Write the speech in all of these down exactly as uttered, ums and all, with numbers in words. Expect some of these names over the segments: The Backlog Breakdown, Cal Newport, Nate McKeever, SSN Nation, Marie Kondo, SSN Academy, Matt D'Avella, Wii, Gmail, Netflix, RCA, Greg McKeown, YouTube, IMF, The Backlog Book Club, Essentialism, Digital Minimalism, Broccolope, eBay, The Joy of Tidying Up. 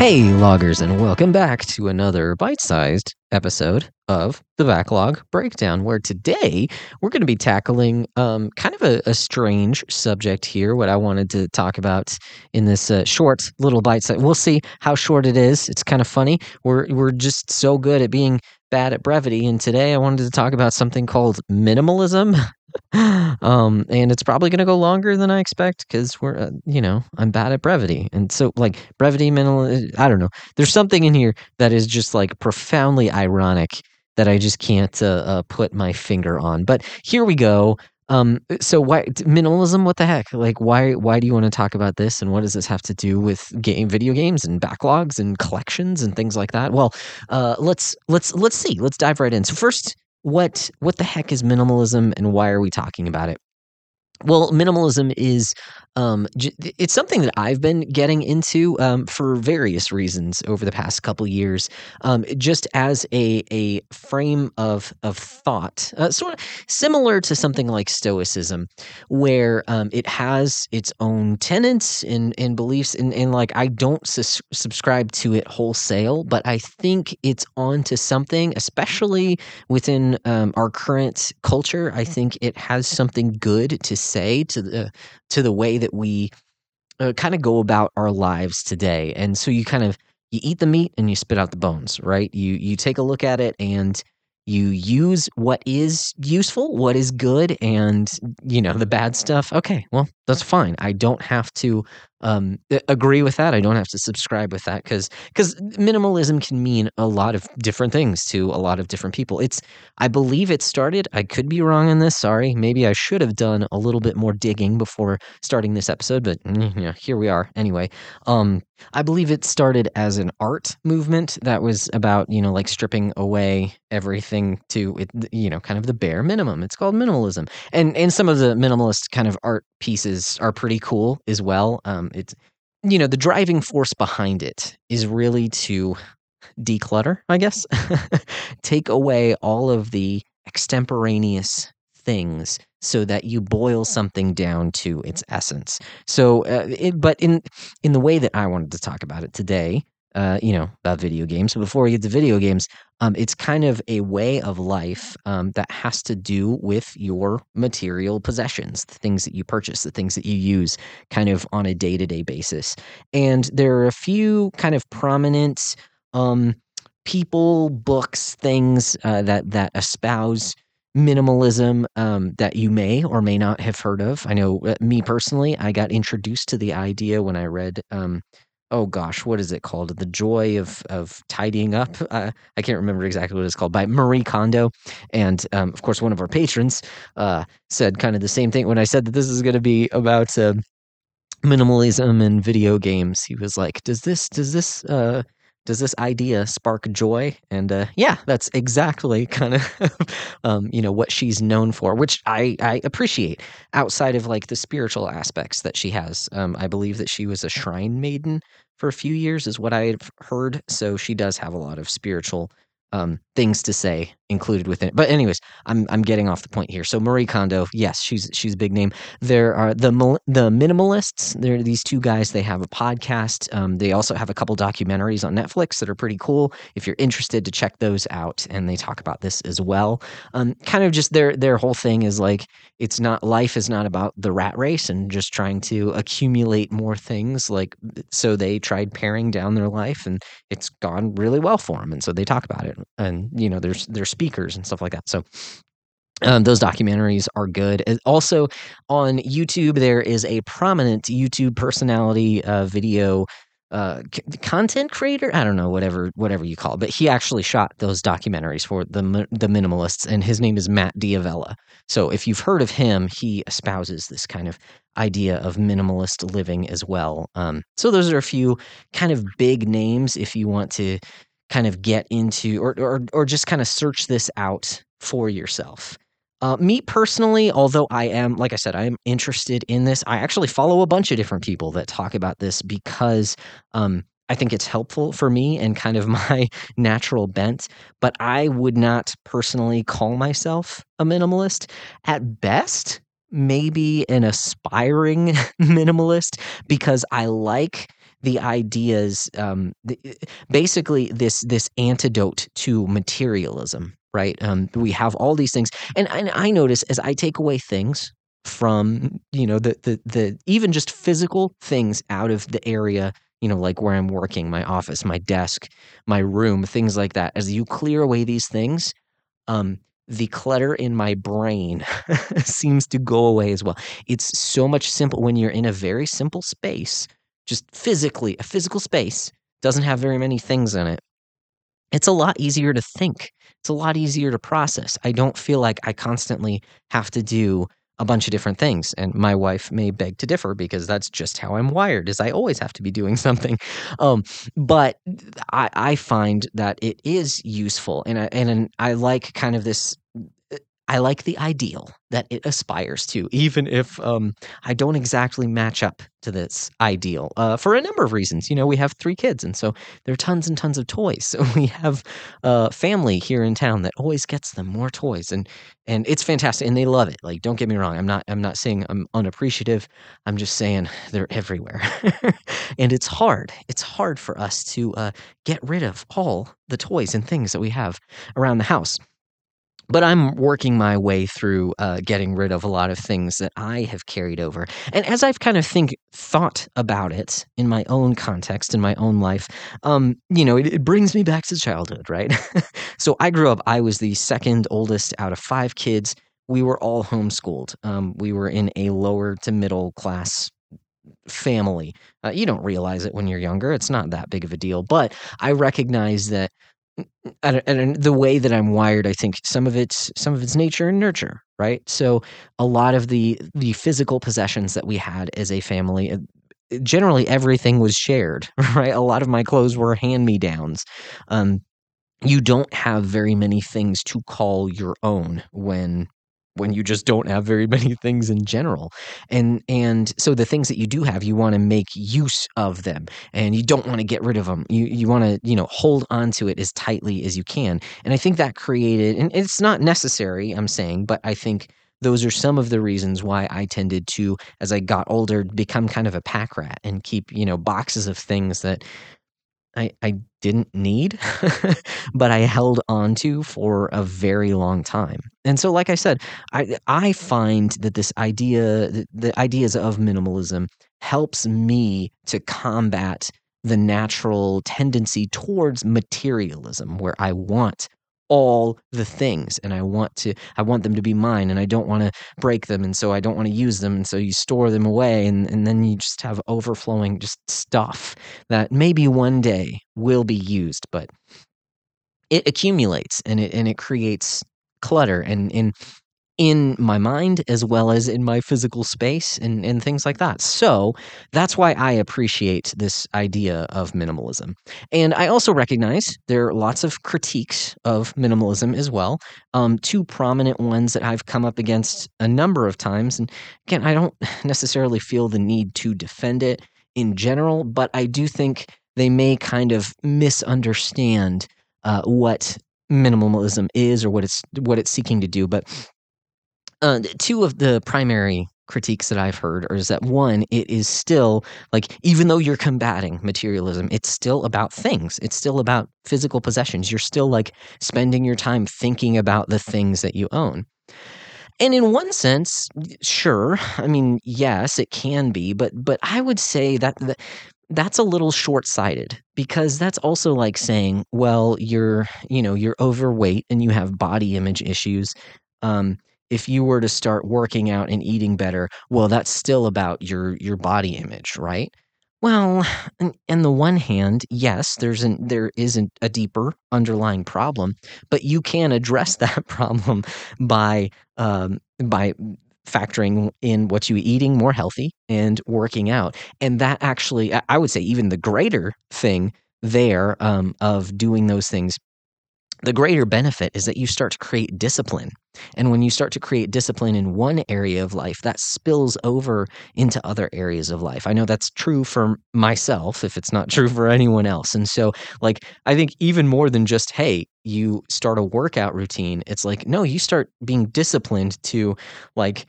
Hey, loggers, and welcome back to another bite-sized episode of The Backlog Breakdown, where today we're going to be tackling um, kind of a, a strange subject here. What I wanted to talk about in this uh, short little bite-sized, we'll see how short it is. It's kind of funny. We're we're just so good at being bad at brevity, and today I wanted to talk about something called minimalism. Um, and it's probably going to go longer than I expect because we're, uh, you know, I'm bad at brevity. And so like brevity, mental, I don't know. There's something in here that is just like profoundly ironic that I just can't uh, uh, put my finger on. But here we go. Um, so why minimalism? What the heck? Like, why, why do you want to talk about this? And what does this have to do with game, video games and backlogs and collections and things like that? Well, uh, let's, let's, let's see, let's dive right in. So first, What what the heck is minimalism, and why are we talking about it? Well, minimalism is um, it's something that I've been getting into um, for various reasons over the past couple of years, um, just as a a frame of of thought, uh, sort of similar to something like Stoicism, where um, it has its own tenets and and beliefs, and and like I don't sus- subscribe to it wholesale, but I think it's onto something, especially within um, our current culture. I think it has something good to say. say to the to the way that we uh, kind of go about our lives today. And so you kind of you eat the meat and you spit out the bones, right? You you take a look at it and you use what is useful, what is good, and you know the bad stuff. Okay, well that's fine. I don't have to um, agree with that. I don't have to subscribe with that because because minimalism can mean a lot of different things to a lot of different people. It's I believe it started. I could be wrong on this. Sorry, maybe I should have done a little bit more digging before starting this episode. But yeah, here we are. Anyway, um, I believe it started as an art movement that was about you know like stripping away everything to it, you know, kind of the bare minimum. It's called minimalism, and and some of the minimalist kind of art pieces are pretty cool as well. Um, it's you know the driving force behind it is really to declutter, I guess, take away all of the extemporaneous things so that you boil something down to its essence. So, uh, it, but in in the way that I wanted to talk about it today. Uh, you know, about video games. So before we get to video games, um, it's kind of a way of life um, that has to do with your material possessions, the things that you purchase, the things that you use kind of on a day-to-day basis. And there are a few kind of prominent um, people, books, things uh, that, that espouse minimalism um, that you may or may not have heard of. I know uh, me personally, I got introduced to the idea when I read... Um, Oh gosh, what is it called? The Joy of of Tidying Up. Uh, I can't remember exactly what it's called, by Marie Kondo. And um, of course, one of our patrons uh, said kind of the same thing when I said that this is going to be about uh, minimalism and video games. He was like, "Does this does this uh, does this idea spark joy?" And uh, yeah, that's exactly kind of um, you know what she's known for, which I I appreciate. Outside of like the spiritual aspects that she has, um, I believe that she was a shrine maiden for a few years is what I've heard. So she does have a lot of spiritual um, things to say included within it. But anyways, I'm I'm getting off the point here. So Marie Kondo, yes, she's she's a big name. There are the the minimalists. There are these two guys. They have a podcast. Um, they also have a couple documentaries on Netflix that are pretty cool. If you're interested, to check those out. And they talk about this as well. Um, kind of just their their whole thing is like it's not life is not about the rat race and just trying to accumulate more things. Like so, they tried paring down their life, and it's gone really well for them. And so they talk about it. And you know, there's there's speakers and stuff like that. So um, those documentaries are good. Also on YouTube, there is a prominent YouTube personality uh, video uh, c- content creator. I don't know, whatever whatever you call it, but he actually shot those documentaries for the the minimalists, and his name is Matt D'Avella. So if you've heard of him, he espouses this kind of idea of minimalist living as well. Um, so those are a few kind of big names if you want to kind of get into or or or just kind of search this out for yourself. Uh, me personally, although I am, like I said, I am interested in this. I actually follow a bunch of different people that talk about this because um, I think it's helpful for me and kind of my natural bent. But I would not personally call myself a minimalist. At best, maybe an aspiring minimalist, because I like the ideas, um, the, basically this this antidote to materialism, right? Um, we have all these things, and, and I notice as I take away things from, you know, the the the even just physical things out of the area, you know, like where I'm working, my office, my desk, my room, things like that. As you clear away these things, um, the clutter in my brain seems to go away as well. It's so much simpler when you're in a very simple space, just physically, a physical space, doesn't have very many things in it. It's a lot easier to think. It's a lot easier to process. I don't feel like I constantly have to do a bunch of different things. And my wife may beg to differ because that's just how I'm wired, is I always have to be doing something. Um, but I, I find that it is useful. And I, and I like kind of this, I like the ideal that it aspires to, even if um, I don't exactly match up to this ideal uh, for a number of reasons. You know, we have three kids, and so there are tons and tons of toys. So we have a family here in town that always gets them more toys, and and it's fantastic, and they love it. Like, don't get me wrong, I'm not I'm not saying I'm unappreciative. I'm just saying they're everywhere, and it's hard. It's hard for us to uh, get rid of all the toys and things that we have around the house. But I'm working my way through uh, getting rid of a lot of things that I have carried over. And as I've kind of think thought about it in my own context, in my own life, um, you know, it, it brings me back to childhood, right? So I grew up, I was the second oldest out of five kids. We were all homeschooled. Um, we were in a lower to middle class family. Uh, you don't realize it when you're younger. It's not that big of a deal. But I recognize that and the way that I'm wired, I think some of it's some of it's nature and nurture, right? So a lot of the the physical possessions that we had as a family, generally everything was shared, right? A lot of my clothes were hand-me-downs. Um, you don't have very many things to call your own when when you just don't have very many things in general. And and so the things that you do have, you want to make use of them, and you don't want to get rid of them. You you want to, you know, hold on to it as tightly as you can. And I think that created, and it's not necessary, I'm saying, but I think those are some of the reasons why I tended to, as I got older, become kind of a pack rat and keep, you know, boxes of things that I, I didn't need, but I held on to for a very long time. And so, like I said, I I find that this idea, the, the ideas of minimalism, helps me to combat the natural tendency towards materialism, where I want all the things, and I want to, I want them to be mine, and I don't want to break them, and so I don't want to use them, and so you store them away, and, and then you just have overflowing just stuff that maybe one day will be used, but it accumulates, and it and it creates clutter, and in in my mind as well as in my physical space, and and things like that. So that's why I appreciate this idea of minimalism. And I also recognize there are lots of critiques of minimalism as well. Um, two prominent ones that I've come up against a number of times. And again, I don't necessarily feel the need to defend it in general, but I do think they may kind of misunderstand uh, what minimalism is or what it's what it's seeking to do. But Uh, two of the primary critiques that I've heard are is that, one, it is still, like, even though you're combating materialism, it's still about things. It's still about physical possessions. You're still, like, spending your time thinking about the things that you own. And in one sense, sure, I mean, yes, it can be, but but I would say that, that that's a little short-sighted, because that's also like saying, well, you're, you know, you're overweight and you have body image issues. Um If you were to start working out and eating better, well, that's still about your your body image, right? Well, on, on the one hand, yes, there's an, there isn't a deeper underlying problem, but you can address that problem by um, by factoring in what you're eating more healthy and working out, and that actually, I would say, even the greater thing there um, of doing those things. The greater benefit is that you start to create discipline. And when you start to create discipline in one area of life, that spills over into other areas of life. I know that's true for myself, if it's not true for anyone else. And so, like, I think even more than just, hey, you start a workout routine, it's like, no, you start being disciplined to, like,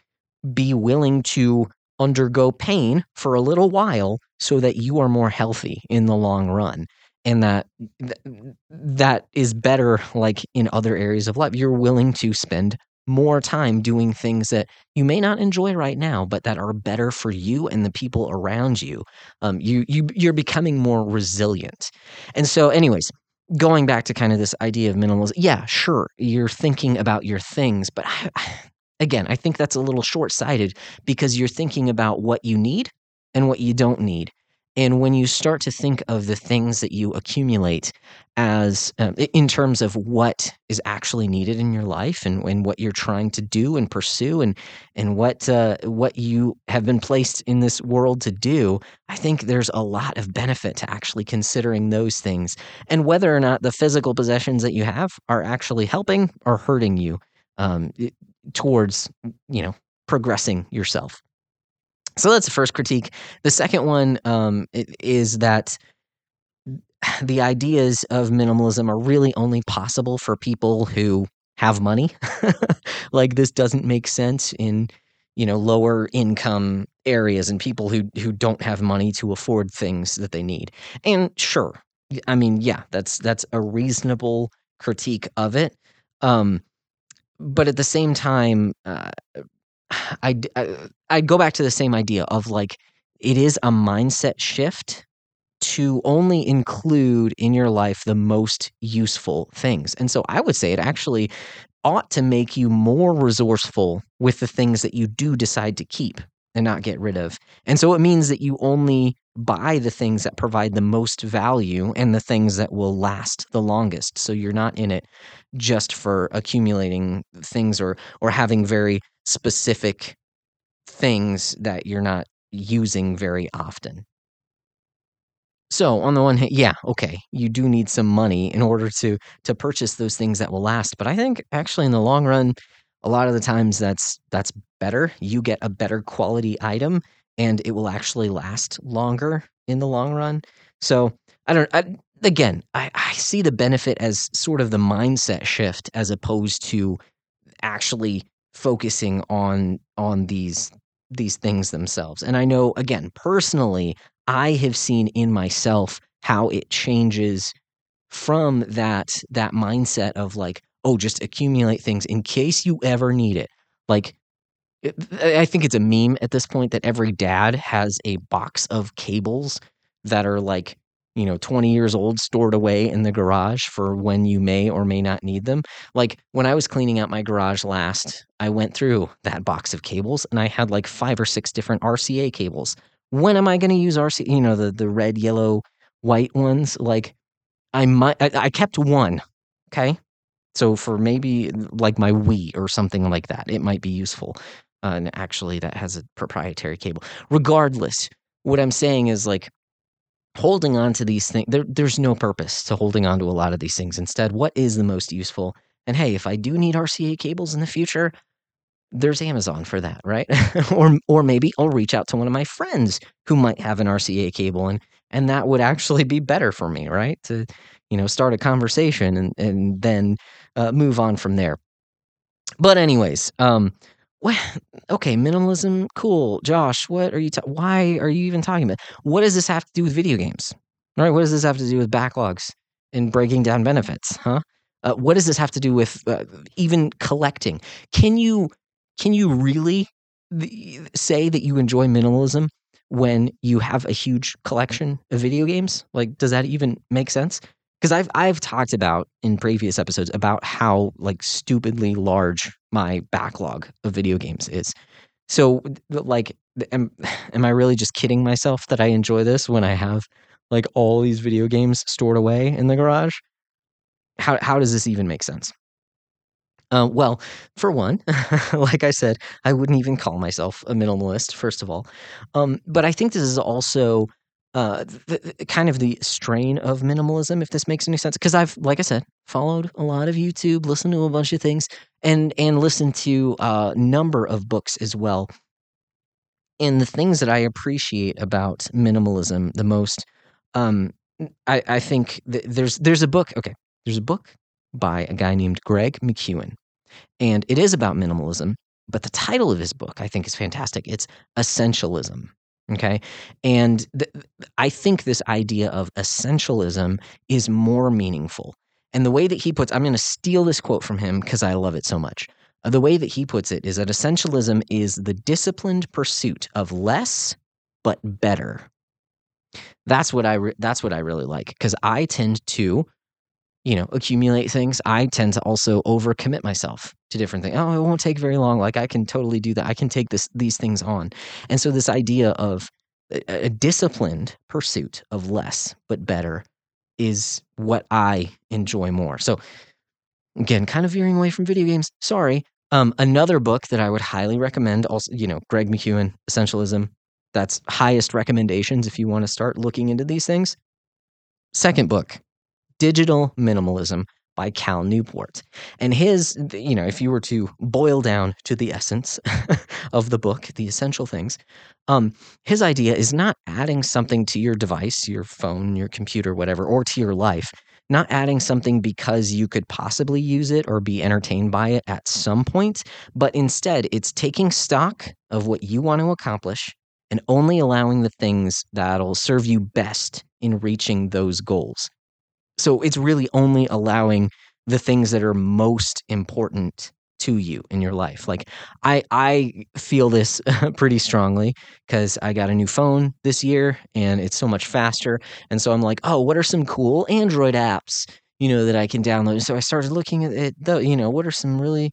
be willing to undergo pain for a little while so that you are more healthy in the long run. And that that is better, like in other areas of life. You're willing to spend more time doing things that you may not enjoy right now, but that are better for you and the people around you. Um, you, you, you're becoming more resilient. And so anyways, going back to kind of this idea of minimalism, yeah, sure, you're thinking about your things, but I, I, again, I think that's a little short-sighted because you're thinking about what you need and what you don't need. And when you start to think of the things that you accumulate as um, in terms of what is actually needed in your life and, and what you're trying to do and pursue and and what uh, what you have been placed in this world to do, I think there's a lot of benefit to actually considering those things and whether or not the physical possessions that you have are actually helping or hurting you um, towards, you know, progressing yourself. So that's the first critique. The second one um, is that the ideas of minimalism are really only possible for people who have money. Like this doesn't make sense in, you know, lower income areas and people who who don't have money to afford things that they need. And sure, I mean, yeah, that's that's a reasonable critique of it. Um, but at the same time, uh, I, I, I go back to the same idea of like, it is a mindset shift to only include in your life the most useful things. And so I would say it actually ought to make you more resourceful with the things that you do decide to keep and not get rid of. And so it means that you only buy the things that provide the most value and the things that will last the longest. So you're not in it just for accumulating things or or having very specific things that you're not using very often. So on the one hand, yeah, okay, you do need some money in order to to purchase those things that will last. But I think actually in the long run, a lot of the times that's that's better. You get a better quality item and it will actually last longer in the long run. So I don't, I, again, I, I see the benefit as sort of the mindset shift as opposed to actually focusing on on these these things themselves. And I know, again, personally, I have seen in myself how it changes from that that mindset of like, oh, just accumulate things in case you ever need it. Like, it, I think it's a meme at this point that every dad has a box of cables that are like, you know, twenty years old stored away in the garage for when you may or may not need them. Like when I was cleaning out my garage last, I went through that box of cables and I had like five or six different R C A cables. When am I going to use R C A? You know, the, the red, yellow, white ones. Like I might, I, I kept one. Okay. So for maybe like my Wii or something like that, it might be useful. Uh, and actually that has a proprietary cable. Regardless, what I'm saying is like, holding on to these things, there, there's no purpose to holding on to a lot of these things. Instead, what is the most useful? And hey, if I do need R C A cables in the future, there's Amazon for that, right? or or maybe I'll reach out to one of my friends who might have an R C A cable, and and that would actually be better for me, right? To, you know, start a conversation and and then uh, move on from there. But anyways, um, well, okay, minimalism, cool. Josh, what are you? Ta- why are you even talking about? What does this have to do with video games? All right, what does this have to do with backlogs and breaking down benefits? Huh? Uh, what does this have to do with uh, even collecting? Can you can you really th- say that you enjoy minimalism when you have a huge collection of video games? Like, does that even make sense? Because I've I've talked about in previous episodes about how like stupidly large my backlog of video games is. So like, am, am I really just kidding myself that I enjoy this when I have like all these video games stored away in the garage? How how does this even make sense? Uh, well, for one, like I said, I wouldn't even call myself a minimalist, first of all. Um, but I think this is also Uh, the, the, kind of the strain of minimalism, if this makes any sense, because I've, like I said, followed a lot of YouTube, listened to a bunch of things, and and listened to a number of books as well. And the things that I appreciate about minimalism the most, um, I, I think th- there's there's a book. Okay, there's a book by a guy named Greg McKeown, and it is about minimalism. But the title of his book, I think, is fantastic. It's Essentialism. Okay. And th- I think this idea of essentialism is more meaningful. And the way that he puts, I'm going to steal this quote from him because I love it so much. The way that he puts it is that essentialism is the disciplined pursuit of less but better. That's what I re- that's what I really like, because I tend to, you know, accumulate things. I tend to also overcommit myself to different things. Oh, it won't take very long. Like I can totally do that. I can take this these things on. And so this idea of a, a disciplined pursuit of less but better is what I enjoy more. So again, kind of veering away from video games. Sorry. Um, another book that I would highly recommend, also, you know, Greg McKeown, Essentialism. That's highest recommendations if you want to start looking into these things. Second book, Digital Minimalism by Cal Newport. And his, you know, if you were to boil down to the essence of the book, the essential things, um, his idea is not adding something to your device, your phone, your computer, whatever, or to your life. Not adding something because you could possibly use it or be entertained by it at some point, but instead it's taking stock of what you want to accomplish and only allowing the things that'll serve you best in reaching those goals. So it's really only allowing the things that are most important to you in your life. Like I I feel this pretty strongly because I got a new phone this year and it's so much faster. And so I'm like, oh, what are some cool Android apps, you know, that I can download? So I started looking at it, though, you know, what are some really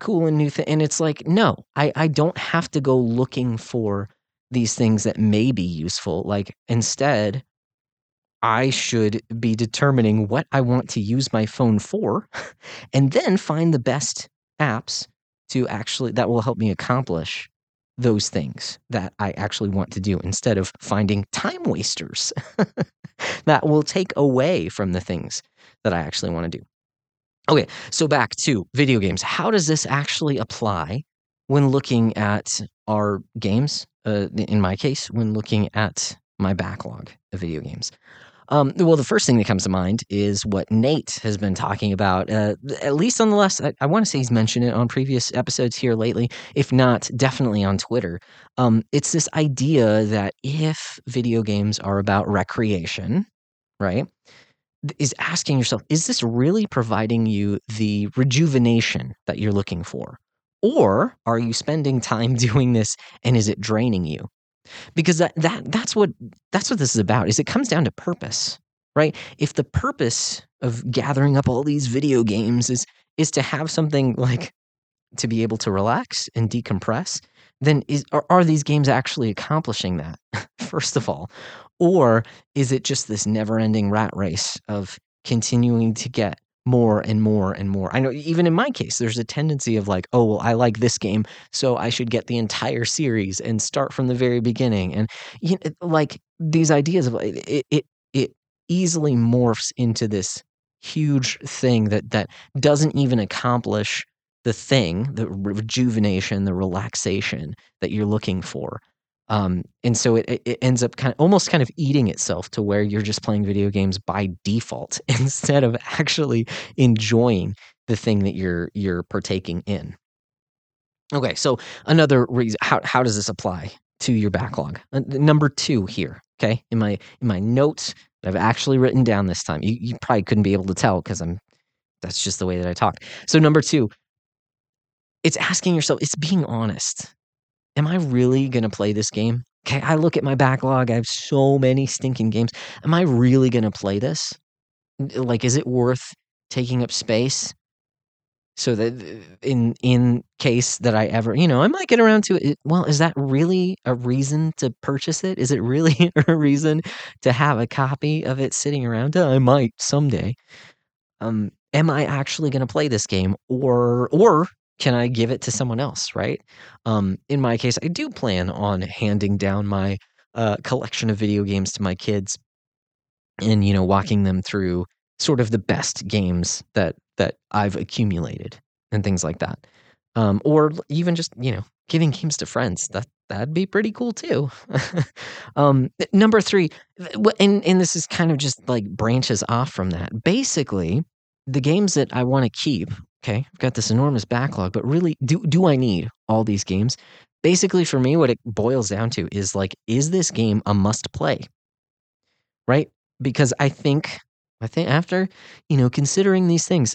cool and new things? And it's like, no, I, I don't have to go looking for these things that may be useful. Like instead, I should be determining what I want to use my phone for and then find the best apps to actually that will help me accomplish those things that I actually want to do, instead of finding time wasters that will take away from the things that I actually want to do. Okay, so back to video games. How does this actually apply when looking at our games? Uh, in my case, when looking at my backlog of video games. Um, well, the first thing that comes to mind is what Nate has been talking about, uh, at least on the last, I, I want to say he's mentioned it on previous episodes here lately, if not, definitely on Twitter. Um, it's this idea that if video games are about recreation, right, is asking yourself, is this really providing you the rejuvenation that you're looking for? Or are you spending time doing this and is it draining you? Because that, that that's what that's what this is about, is it comes down to purpose, right? If the purpose of gathering up all these video games is is to have something like to be able to relax and decompress, then is are, are these games actually accomplishing that, first of all? Or is it just this never-ending rat race of continuing to get more and more and more? I know even in my case, there's a tendency of like, oh, well, I like this game, so I should get the entire series and start from the very beginning. And you know, like these ideas of it, it, it easily morphs into this huge thing that that doesn't even accomplish the thing, the rejuvenation, the relaxation that you're looking for. Um, and so it, it ends up kind of almost kind of eating itself to where you're just playing video games by default instead of actually enjoying the thing that you're you're partaking in. Okay, so another reason, how how does this apply to your backlog? Number two here, okay, in my in my notes that I've actually written down this time. You you probably couldn't be able to tell because I'm that's just the way that I talk. So number two, it's asking yourself, it's being honest. Am I really going to play this game? Okay, I look at my backlog. I have so many stinking games. Am I really going to play this? Like, is it worth taking up space so that in in case that I ever, you know, I might get around to it. Well, is that really a reason to purchase it? Is it really a reason to have a copy of it sitting around? Oh, I might someday. Um, am I actually going to play this game, or or? Can I give it to someone else, right? Um, in my case, I do plan on handing down my uh, collection of video games to my kids and, you know, walking them through sort of the best games that that I've accumulated and things like that. Um, or even just, you know, giving games to friends. That, that'd be pretty cool too. um, number three, and, and this is kind of just like branches off from that. Basically, the games that I want to keep, okay, I've got this enormous backlog, but really, do do I need all these games. Basically, for me, what it boils down to is like, is this game a must play? Right? Because I think, I think after, you know, considering these things,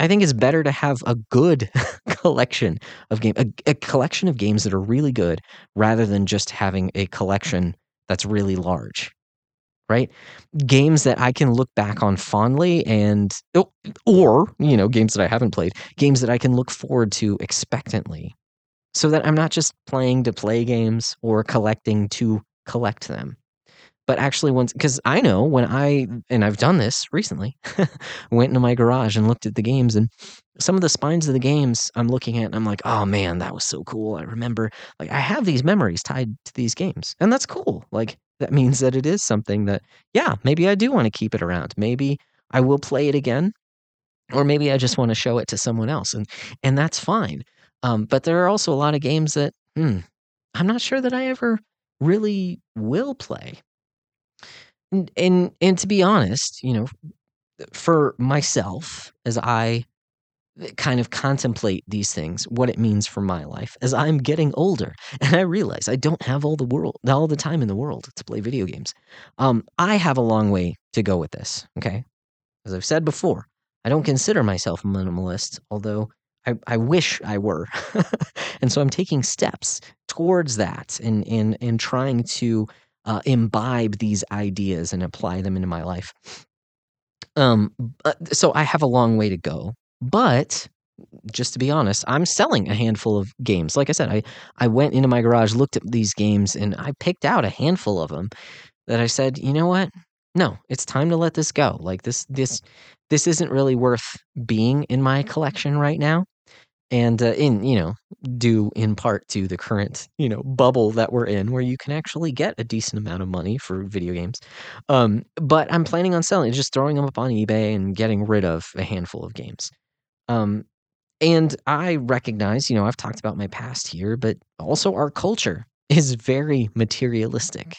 I think it's better to have a good collection of games, a, a collection of games that are really good rather than just having a collection that's really large, right? Games that I can look back on fondly and, or, you know, games that I haven't played, games that I can look forward to expectantly so that I'm not just playing to play games or collecting to collect them. But actually once, because I know when I, and I've done this recently, went into my garage and looked at the games, and some of the spines of the games I'm looking at and I'm like, oh man, that was so cool. I remember, like, I have these memories tied to these games, and that's cool. Like, that means that it is something that, yeah, maybe I do want to keep it around. Maybe I will play it again, or maybe I just want to show it to someone else, and and that's fine. Um, but there are also a lot of games that hmm, I'm not sure that I ever really will play. And, and and to be honest, you know, for myself, as I kind of contemplate these things, what it means for my life, as I'm getting older, and I realize I don't have all the world, all the time in the world to play video games. Um, I have a long way to go with this. Okay, as I've said before, I don't consider myself a minimalist, although I, I wish I were, and so I'm taking steps towards that, and and and trying to. Uh, imbibe these ideas and apply them into my life. Um, so I have a long way to go, but just to be honest, I'm selling a handful of games. Like I said, I, I went into my garage, looked at these games, and I picked out a handful of them that I said, you know what? No, it's time to let this go. Like this, this, this isn't really worth being in my collection right now. And uh, in, you know, due in part to the current, you know, bubble that we're in where you can actually get a decent amount of money for video games. Um, but I'm planning on selling, just throwing them up on eBay and getting rid of a handful of games. Um, and I recognize, you know, I've talked about my past here, but also our culture is very materialistic.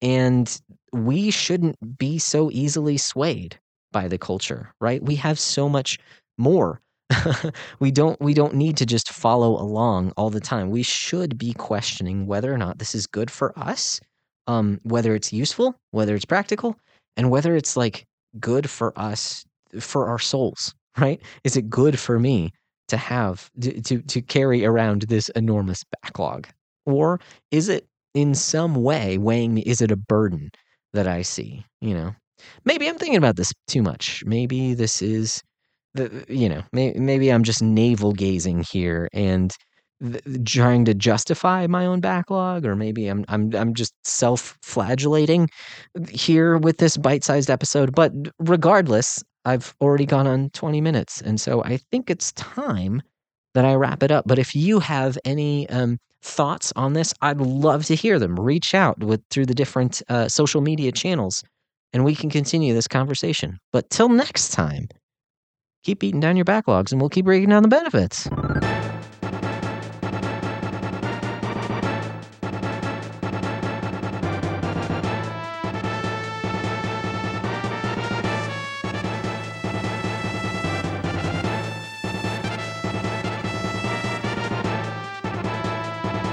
And we shouldn't be so easily swayed by the culture, right? We have so much more. we don't we don't need to just follow along all the time. We should be questioning whether or not this is good for us, um, whether it's useful, whether it's practical, and whether it's like good for us, for our souls, right? Is it good for me to have, to to carry around this enormous backlog? Or is it in some way weighing me? Is it a burden that I see? You know, maybe I'm thinking about this too much. Maybe this is... The, you know, may, maybe I'm just navel gazing here and th- trying to justify my own backlog, or maybe I'm I'm I'm just self-flagellating here with this bite-sized episode. But regardless, I've already gone on twenty minutes, and so I think it's time that I wrap it up. But if you have any um, thoughts on this, I'd love to hear them. Reach out with through the different uh, social media channels, and we can continue this conversation. But till next time. Keep eating down your backlogs, and we'll keep breaking down the benefits.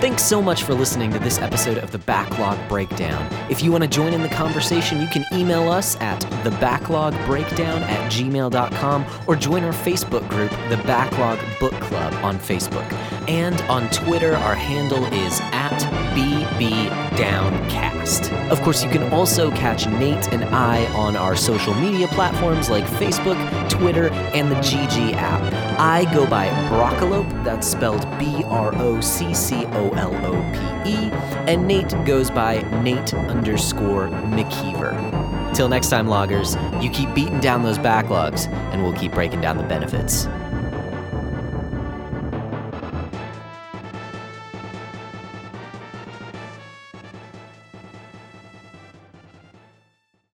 Thanks so much for listening to this episode of The Backlog Breakdown. If you want to join in the conversation, you can email us at the backlog breakdown at gmail dot com or join our Facebook group, The Backlog Book Club, on Facebook. And on Twitter, our handle is at B B Downcast. Of course, you can also catch Nate and I on our social media platforms like Facebook, Twitter, and the G G app. I go by Broccolope, that's spelled B R O C C O L O P E, and Nate goes by Nate underscore McKeever. Till next time, loggers, you keep beating down those backlogs, and we'll keep breaking down the benefits.